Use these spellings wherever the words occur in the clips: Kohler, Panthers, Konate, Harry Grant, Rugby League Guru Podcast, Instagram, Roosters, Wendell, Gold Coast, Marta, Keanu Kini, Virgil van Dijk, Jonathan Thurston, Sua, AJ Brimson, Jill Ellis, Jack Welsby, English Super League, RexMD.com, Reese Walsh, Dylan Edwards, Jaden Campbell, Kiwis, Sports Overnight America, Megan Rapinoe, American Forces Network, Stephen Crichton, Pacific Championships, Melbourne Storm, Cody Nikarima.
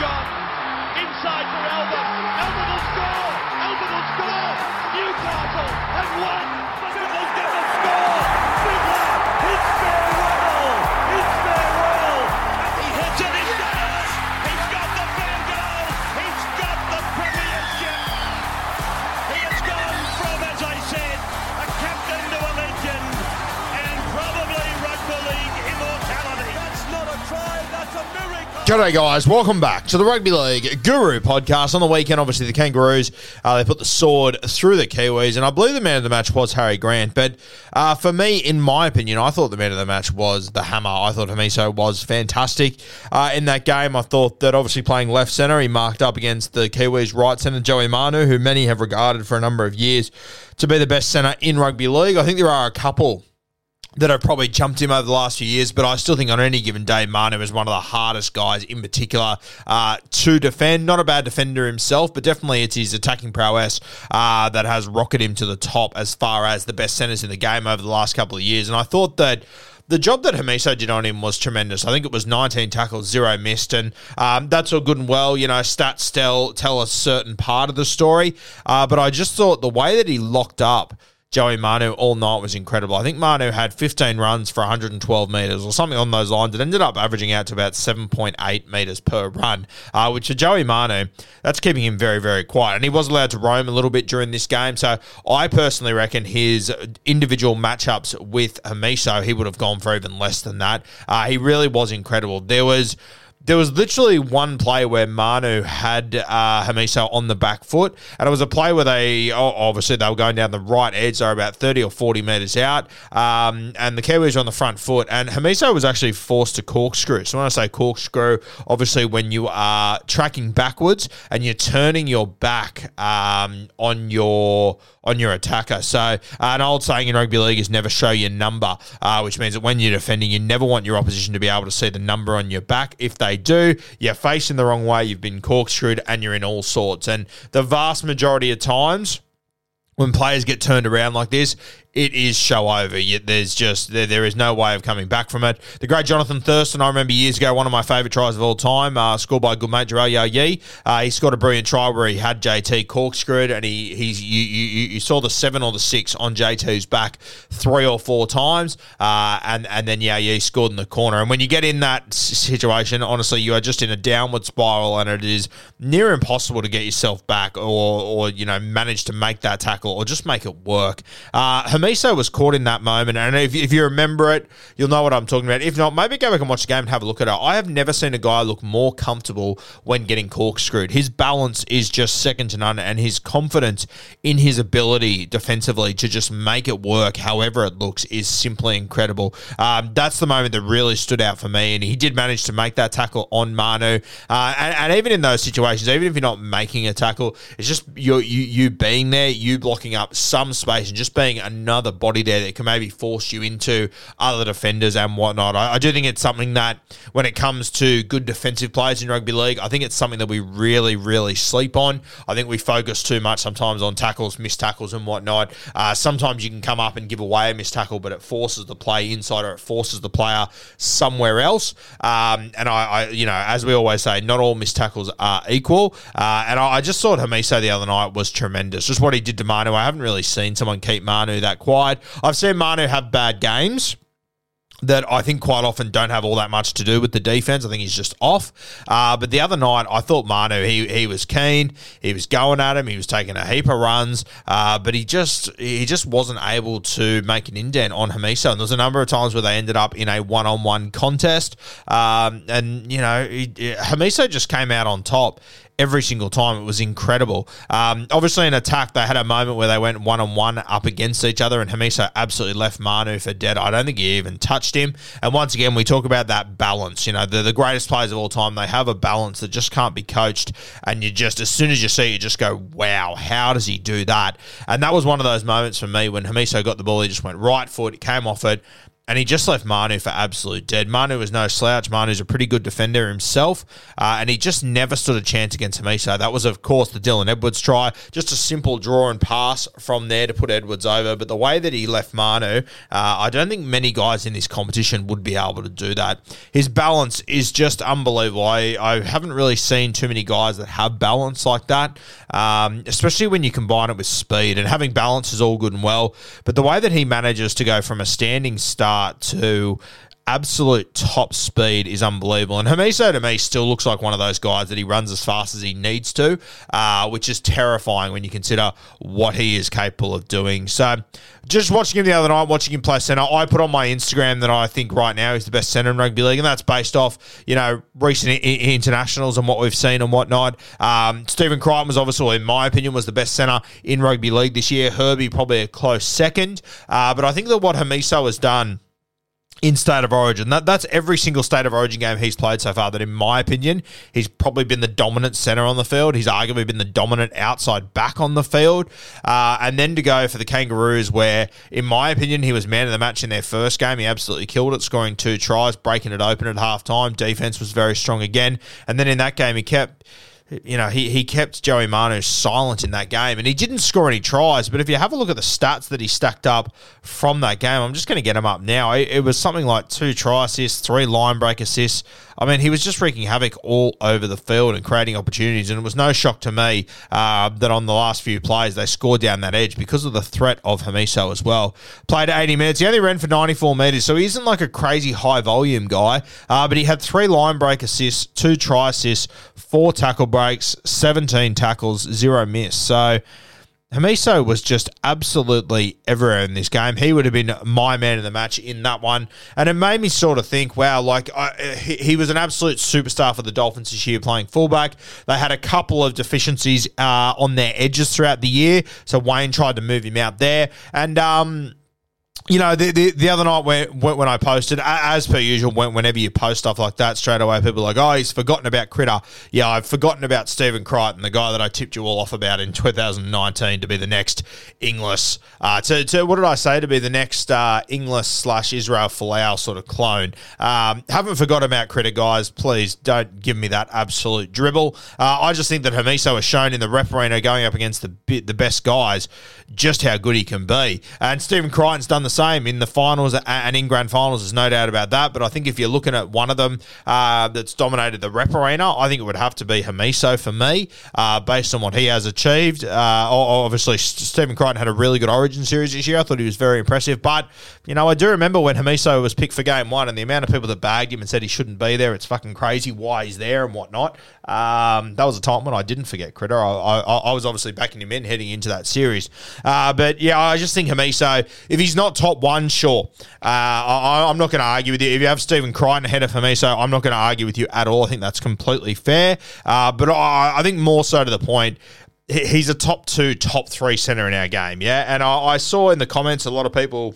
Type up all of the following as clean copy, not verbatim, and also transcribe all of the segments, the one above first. shot. Inside for Elba. Elba will score. Elba will score. Newcastle have won. Seagulls get the score. Fiddler. It's farewell. It's farewell. And he hits it. It's done. He's got the Bengal. He's got the Premiership. He has gone from, as I said, a captain to a legend and probably rugby league immortality. That's not a try. That's a miracle. G'day guys, welcome back to the Rugby League Guru Podcast. On the weekend, obviously, the Kangaroos, they put the sword through the Kiwis, and I believe the man of the match was Harry Grant. But for me, in my opinion, I thought the man of the match was the Hammer. I thought Hamiso was fantastic in that game. I thought that obviously playing left centre, he marked up against the Kiwis right centre, Joey Manu, who many have regarded for a number of years to be the best centre in rugby league. I think there are a couple that have probably jumped him over the last few years, but I still think on any given day, Manu is one of the hardest guys in particular to defend. Not a bad defender himself, but definitely it's his attacking prowess that has rocketed him to the top as far as the best centres in the game over the last couple of years. And I thought that the job that Hamiso did on him was tremendous. I think it was 19 tackles, 0 missed, and that's all good and well. You know, stats tell a certain part of the story, but I just thought the way that he locked up Joey Manu all night was incredible. I think Manu had 15 runs for 112 metres or something on those lines. It ended up averaging out to about 7.8 metres per run, which for Joey Manu, that's keeping him very, very quiet. And he was allowed to roam a little bit during this game. So I personally reckon his individual matchups with Hamiso, he would have gone for even less than that. He really was incredible. There was literally one play where Manu had Hamiso on the back foot, and it was a play where they were going down the right edge. They were about 30 or 40 metres out, and the Kiwis were on the front foot, and Hamiso was actually forced to corkscrew. So when I say corkscrew, obviously when you are tracking backwards and you're turning your back on your attacker. So an old saying in rugby league is never show your number, which means that when you're defending, you never want your opposition to be able to see the number on your back. If they do, you're facing the wrong way, you've been corkscrewed, and you're in all sorts. And the vast majority of times when players get turned around like this, it is show over. There is no way of coming back from it. The great Jonathan Thurston, I remember years ago, one of my favourite tries of all time, scored by good mate Jarel Yaoyi. He scored a brilliant try where he had JT corkscrewed, and you saw the 7 or the 6 on JT's back 3 or 4 times, and then Yaoyi scored in the corner. And when you get in that situation, honestly, you are just in a downward spiral, and it is near impossible to get yourself back or manage to make that tackle or just make it work. Hamiso was caught in that moment, and if you remember it, you'll know what I'm talking about. If not, maybe go back and watch the game and have a look at it. I have never seen a guy look more comfortable when getting corkscrewed. His balance is just second to none, and his confidence in his ability defensively to just make it work however it looks is simply incredible. That's the moment that really stood out for me, and he did manage to make that tackle on Manu. And even in those situations, even if you're not making a tackle, it's just you being there, you blocking up some space and just being another body there that can maybe force you into other defenders and whatnot. I do think it's something that, when it comes to good defensive players in rugby league, I think it's something that we really, really sleep on. I think we focus too much sometimes on tackles, missed tackles and whatnot. Sometimes you can come up and give away a missed tackle, but it forces the play inside, or it forces the player somewhere else. And as we always say, not all missed tackles are equal. And I just thought Hamiso the other night was tremendous. Just what he did to Manu. I haven't really seen someone keep Manu that quiet. I've seen Manu have bad games that I think quite often don't have all that much to do with the defense. I think he's just off. But the other night, I thought Manu, he was keen. He was going at him. He was taking a heap of runs. But he just wasn't able to make an indent on Hamiso. And there's a number of times where they ended up in a one-on-one contest. Hamiso just came out on top every single time. It was incredible. Obviously, in attack, they had a moment where they went one-on-one up against each other, and Hamiso absolutely left Manu for dead. I don't think he even touched him. And once again, we talk about that balance. You know, the greatest players of all time, they have a balance that just can't be coached, and you just, as soon as you see it, you just go, wow, how does he do that? And that was one of those moments for me when Hamiso got the ball, he just went right foot, came off it, And he just left Manu for absolute dead. Manu was no slouch. Manu's a pretty good defender himself. And he just never stood a chance against Hamiso. That was, of course, the Dylan Edwards try. Just a simple draw and pass from there to put Edwards over. But the way that he left Manu, I don't think many guys in this competition would be able to do that. His balance is just unbelievable. I haven't really seen too many guys that have balance like that, especially when you combine it with speed. And having balance is all good and well. But the way that he manages to go from a standing start to absolute top speed is unbelievable. And Hamiso, to me, still looks like one of those guys that he runs as fast as he needs to, which is terrifying when you consider what he is capable of doing. So just watching him the other night, watching him play centre, I put on my Instagram that I think right now he's the best centre in rugby league, and that's based off, you know, recent internationals and what we've seen and whatnot. Stephen Crichton was obviously, in my opinion, was the best centre in rugby league this year. Herbie probably a close second. But I think that what Hamiso has done in State of Origin, that's every single State of Origin game he's played so far that, in my opinion, he's probably been the dominant centre on the field. He's arguably been the dominant outside back on the field. And then to go for the Kangaroos where, in my opinion, he was man of the match in their first game. He absolutely killed it, scoring 2 tries, breaking it open at halftime. Defence was very strong again. And then in that game, he kept... You know, he kept Joey Manu silent in that game, and he didn't score any tries. But if you have a look at the stats that he stacked up from that game, I'm just going to get him up now. It was something like 2 try assists, 3 line break assists. I mean, he was just wreaking havoc all over the field and creating opportunities, and it was no shock to me that on the last few plays they scored down that edge because of the threat of Hamiso as well. Played 80 minutes. He only ran for 94 metres, so he isn't like a crazy high-volume guy, but he had 3 line break assists, 2 try assists, 4 tackle breaks, 17 tackles, 0 miss. So Hamiso was just absolutely everywhere in this game. He would have been my man of the match in that one. And it made me sort of think, wow, like he was an absolute superstar for the Dolphins this year playing fullback. They had a couple of deficiencies on their edges throughout the year. So Wayne tried to move him out there. And, you know, the other night when I posted, as per usual, whenever you post stuff like that, straight away people are like, oh, he's forgotten about Critter. Yeah, I've forgotten about Stephen Crichton, the guy that I tipped you all off about in 2019 to be the next English. What did I say? To be the next English / Israel Folau sort of clone. Haven't forgotten about Critter, guys. Please don't give me that absolute dribble. I just think that Hamiso has shown in the rep arena going up against the best guys just how good he can be. And Stephen Crichton's done the same in the finals and in grand finals, there's no doubt about that. But I think if you're looking at one of them that's dominated the rep arena, I think it would have to be Hamiso for me, based on what he has achieved. Obviously, Stephen Crichton had a really good Origin series this year. I thought he was very impressive. But, you know, I do remember when Hamiso was picked for game 1 and the amount of people that bagged him and said he shouldn't be there. It's fucking crazy why he's there and whatnot. That was a time when I didn't forget Critter. I was obviously backing him in heading into that series. But, yeah, I just think Hamiso, if he's not top 1, sure. I'm not going to argue with you. If you have Stephen Crichton ahead of Hamiso, I'm not going to argue with you at all. I think that's completely fair. But I think more so to the point, he's a top 2, top 3 centre in our game, yeah? And I saw in the comments a lot of people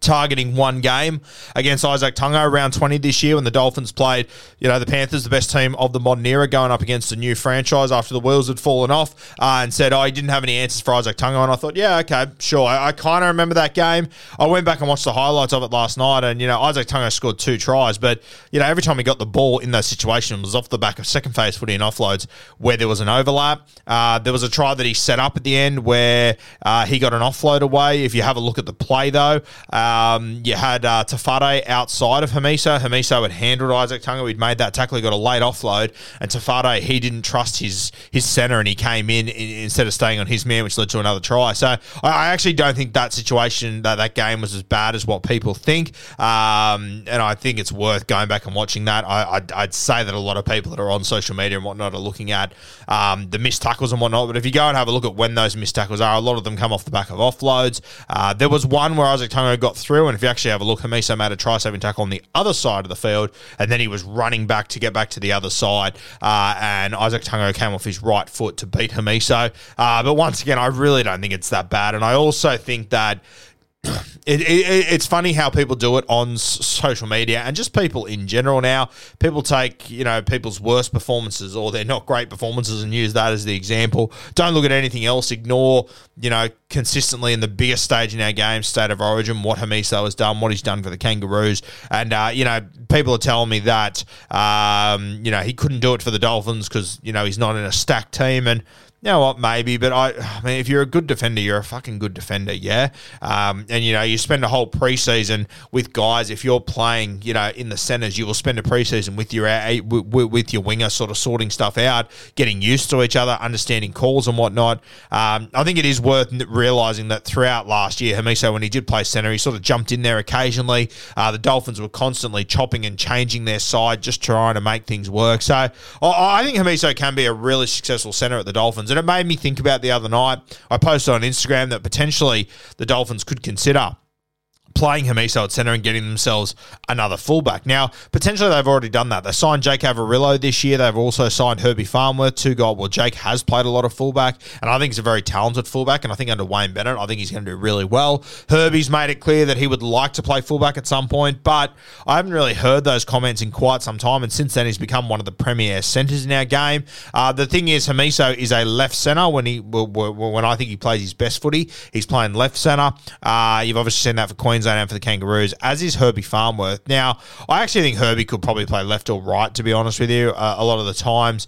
targeting one game against Isaak Tongo round 20 this year when the Dolphins played, you know, the Panthers, the best team of the modern era, going up against a new franchise after the wheels had fallen off, and said, oh, he didn't have any answers for Isaak Tongo. And I thought, yeah, okay, sure. I kind of remember that game. I went back and watched the highlights of it last night, and, you know, Isaak Tongo scored 2 tries, but, you know, every time he got the ball in those situations, it was off the back of second phase footy and offloads where there was an overlap. There was a try that he set up at the end where he got an offload away. If you have a look at the play, though, you had Tafade outside of Hamiso. Hamiso had handled Isaak Tongo. He'd made that tackle. He got a late offload. And Tafade, he didn't trust his centre, and he came in instead of staying on his man, which led to another try. So I actually don't think that situation, that game was as bad as what people think. And I think it's worth going back and watching that. I'd say that a lot of people that are on social media and whatnot are looking at the missed tackles and whatnot. But if you go and have a look at when those missed tackles are, a lot of them come off the back of offloads. There was one where Isaak Tongo got through, and if you actually have a look, Hamiso made a try-saving tackle on the other side of the field, and then he was running back to get back to the other side, and Isaak Tongo came off his right foot to beat Hamiso. But once again, I really don't think it's that bad, and I also think that It's funny how people do it on social media and just people in general now. People take, you know, people's worst performances or their not great performances and use that as the example. Don't look at anything else. Ignore, you know, consistently in the biggest stage in our game, State of Origin, what Hamiso has done, what he's done for the Kangaroos. And, you know, people are telling me that, you know, he couldn't do it for the Dolphins because, you know, he's not in a stacked team. And, you know what, maybe, but I mean, if you're a good defender, you're a fucking good defender, yeah? And, you know, you spend a whole preseason with guys. If you're playing, you know, in the centres, you will spend a preseason with your winger sort of sorting stuff out, getting used to each other, understanding calls and whatnot. I think it is worth realising that throughout last year, Hamiso, when he did play centre, he sort of jumped in there occasionally. The Dolphins were constantly chopping and changing their side, just trying to make things work. So I think Hamiso can be a really successful centre at the Dolphins. And it made me think about the other night. I posted on Instagram that potentially the Dolphins could consider playing Hamiso at centre and getting themselves another fullback. Now, potentially they've already done that. They signed Jake Averillo this year. They've also signed Herbie Farnworth, well, Jake has played a lot of fullback, and I think he's a very talented fullback, and I think under Wayne Bennett, I think he's going to do really well. Herbie's made it clear that he would like to play fullback at some point, but I haven't really heard those comments in quite some time, and since then he's become one of the premier centres in our game. The thing is, Hamiso is a left centre. When I think he plays his best footy, he's playing left centre. You've obviously seen that for Queensland and for the Kangaroos, as is Herbie Farnworth. Now, I actually think Herbie could probably play left or right, to be honest with you. A lot of the times,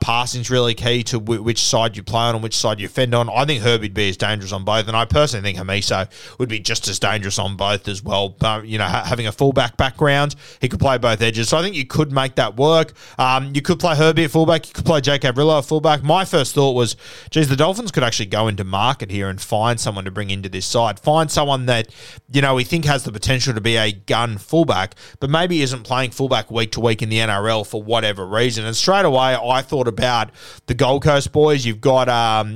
passing's really key to which side you play on and which side you fend on. I think Herbie'd be as dangerous on both, and I personally think Hamiso would be just as dangerous on both as well. But, you know, having a fullback background, he could play both edges. So I think you could make that work. You could play Herbie at fullback. You could play Jake Averillo at fullback. My first thought was, geez, the Dolphins could actually go into market here and find someone to bring into this side. Find someone that, you know, we think has the potential to be a gun fullback, but maybe isn't playing fullback week to week in the NRL for whatever reason. And straight away, I thought about the Gold Coast boys. You've got,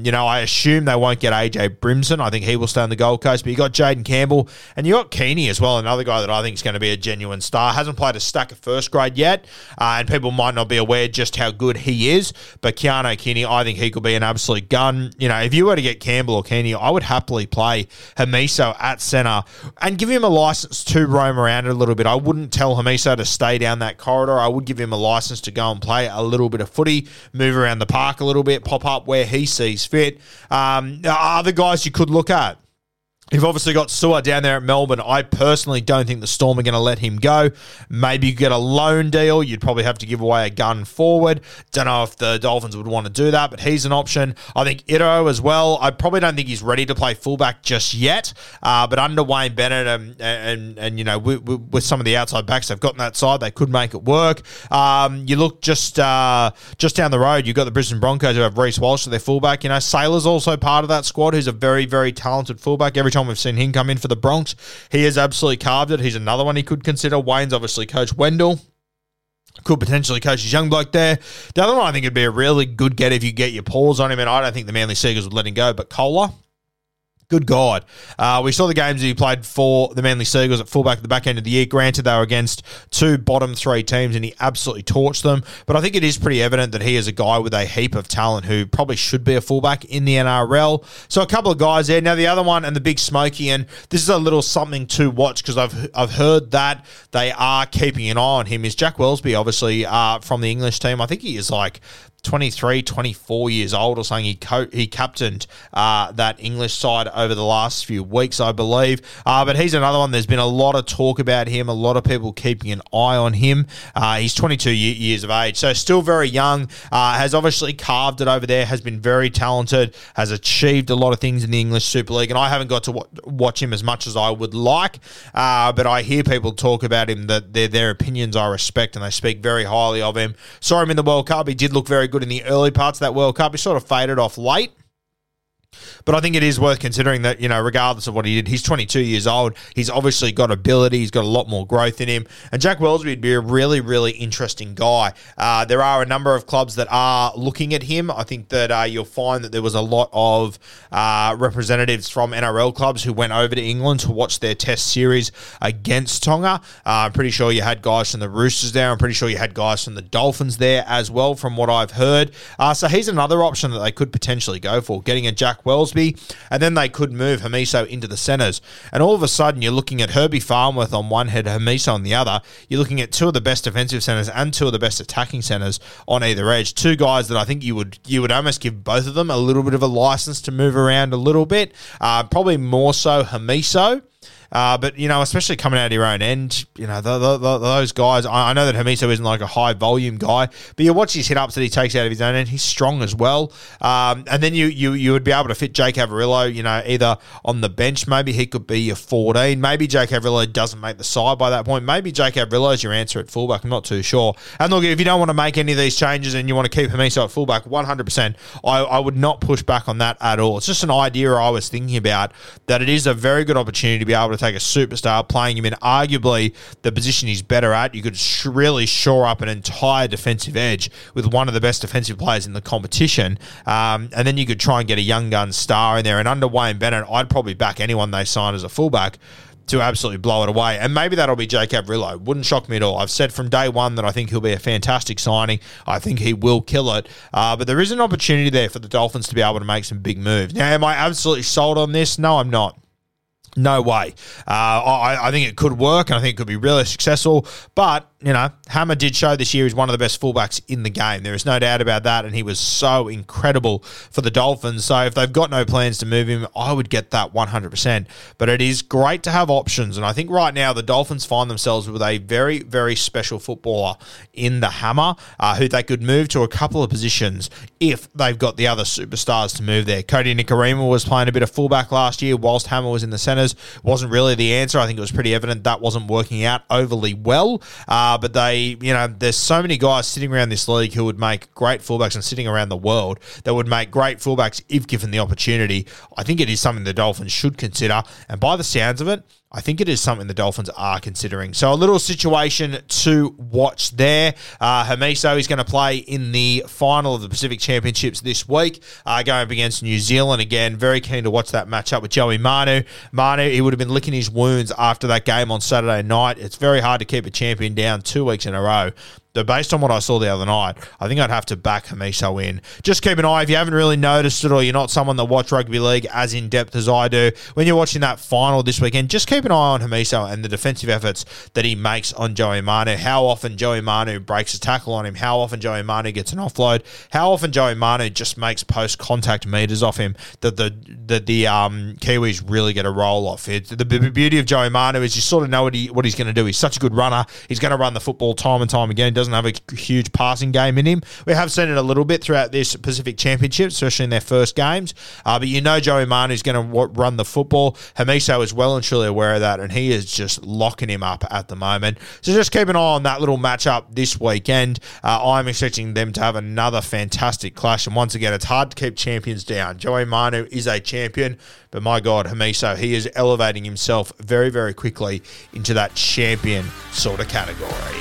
you know, I assume they won't get AJ Brimson. I think he will stay on the Gold Coast, but you got Jaden Campbell and you got Kini as well, another guy that I think is going to be a genuine star. Hasn't played a stack of first grade yet, and people might not be aware just how good he is, but Keanu Kini, I think he could be an absolute gun. You know, if you were to get Campbell or Kini, I would happily play Hamiso at centre and give him a license to roam around a little bit. I wouldn't tell Hamiso to stay down that corridor. I would give him a license to go and play a little bit of footy, move around the park a little bit, pop up where he sees fit. Other guys you could look at. You've obviously got Sua down there at Melbourne. I personally don't think the Storm are going to let him go. Maybe you get a loan deal. You'd probably have to give away a gun forward. Don't know if the Dolphins would want to do that, but he's an option. I think Ito as well. I probably don't think he's ready to play fullback just yet, but under Wayne Bennett and you know, with some of the outside backs they've got on that side, they could make it work. You look just down the road, you've got the Brisbane Broncos who have Reese Walsh as their fullback. You know, Saylor's also part of that squad, who's a very, very talented fullback. Every time we've seen him come in for the Bronx, he has absolutely carved it. He's another one he could consider. Wayne's obviously coached Wendell. Could potentially coach his young bloke there. The other one I think would be a really good get if you get your paws on him, and I don't think the Manly Seagulls would let him go, but Kohler. Good God. We saw the games that he played for the Manly Seagulls at fullback at the back end of the year. Granted, they were against two bottom three teams, and he absolutely torched them. But I think it is pretty evident that he is a guy with a heap of talent who probably should be a fullback in the NRL. So a couple of guys there. Now, the other one and the big smoky, and this is a little something to watch because I've heard that they are keeping an eye on him, is Jack Welsby, obviously, from the English team. I think he is like 23, 24 years old or something. He captained that English side over the last few weeks, I believe. But he's another one. There's been a lot of talk about him, a lot of people keeping an eye on him. He's 22 years of age, so still very young. Has obviously carved it over there, has been very talented, has achieved a lot of things in the English Super League, and I haven't got to watch him as much as I would like, but I hear people talk about him, that their opinions I respect, and they speak very highly of him. Saw him in the World Cup. He did look very good in the early parts of that World Cup. He sort of faded off late. But I think it is worth considering that, you know, regardless of what he did, he's 22 years old. He's obviously got ability. He's got a lot more growth in him. And Jack Welsby would be a really, really interesting guy. There are a number of clubs that are looking at him. I think that you'll find that there was a lot of representatives from NRL clubs who went over to England to watch their test series against Tonga. I'm pretty sure you had guys from the Roosters there. I'm pretty sure you had guys from the Dolphins there as well, from what I've heard. So he's another option that they could potentially go for, getting a Jack Jack Welsby, and then they could move Hamiso into the centres. And all of a sudden, you're looking at Herbie Farnworth on one head, Hamiso on the other. You're looking at two of the best defensive centres and two of the best attacking centres on either edge. Two guys that I think you would almost give both of them a little bit of a license to move around a little bit. Probably more so Hamiso. But, you know, especially coming out of your own end, you know, those guys, I know that Hamiso isn't like a high volume guy, but you watch his hit-ups that he takes out of his own end, he's strong as well. And then you would be able to fit Jake Averillo, you know, either on the bench, maybe he could be your 14, maybe Jake Averillo doesn't make the side by that point, maybe Jake Averillo is your answer at fullback, I'm not too sure. And look, if you don't want to make any of these changes and you want to keep Hamiso at fullback, 100%, I would not push back on that at all. It's just an idea I was thinking about, that it is a very good opportunity to be able to take a superstar, playing him in arguably the position he's better at. You could really shore up an entire defensive edge with one of the best defensive players in the competition. And then you could try and get a young gun star in there. And under Wayne Bennett, I'd probably back anyone they sign as a fullback to absolutely blow it away. And maybe that'll be Jake Averillo. Wouldn't shock me at all. I've said from day one that I think he'll be a fantastic signing. I think he will kill it. But there is an opportunity there for the Dolphins to be able to make some big moves. Now, am I absolutely sold on this? No, I'm not. No way. I think it could work, and I think it could be really successful. But, you know, Hammer did show this year he's one of the best fullbacks in the game. There is no doubt about that, and he was so incredible for the Dolphins. So if they've got no plans to move him, I would get that 100%. But it is great to have options, and I think right now the Dolphins find themselves with a very, very special footballer in the Hammer, who they could move to a couple of positions if they've got the other superstars to move there. Cody Nikarima was playing a bit of fullback last year whilst Hammer was in the centres. Wasn't really the answer. I think it was pretty evident that wasn't working out overly well. But they, you know, there's so many guys sitting around this league who would make great fullbacks, and sitting around the world that would make great fullbacks if given the opportunity. I think it is something the Dolphins should consider. And by the sounds of it, I think it is something the Dolphins are considering. So a little situation to watch there. Hamiso is going to play in the final of the Pacific Championships this week, going up against New Zealand again. Very keen to watch that matchup with Joey Manu. Manu, he would have been licking his wounds after that game on Saturday night. It's very hard to keep a champion down 2 weeks in a row. So based on what I saw the other night, I think I'd have to back Hamiso in. Just keep an eye, if you haven't really noticed it or you're not someone that watch rugby league as in-depth as I do, when you're watching that final this weekend, just keep an eye on Hamiso and the defensive efforts that he makes on Joey Manu, how often Joey Manu breaks a tackle on him, how often Joey Manu gets an offload, how often Joey Manu just makes post-contact meters off him that the Kiwis really get a roll off. The beauty of Joey Manu is you sort of know what he's going to do. He's such a good runner. He's going to run the football time and time again. He doesn't have a huge passing game in him. We have seen it a little bit throughout this Pacific Championship, especially in their first games. But you know Joey Manu is going to run the football. Hamiso is well and truly aware of that, and he is just locking him up at the moment. So just keep an eye on that little matchup this weekend. I'm expecting them to have another fantastic clash. And once again, it's hard to keep champions down. Joey Manu is a champion, but my God, Hamiso, he is elevating himself very, very quickly into that champion sort of category.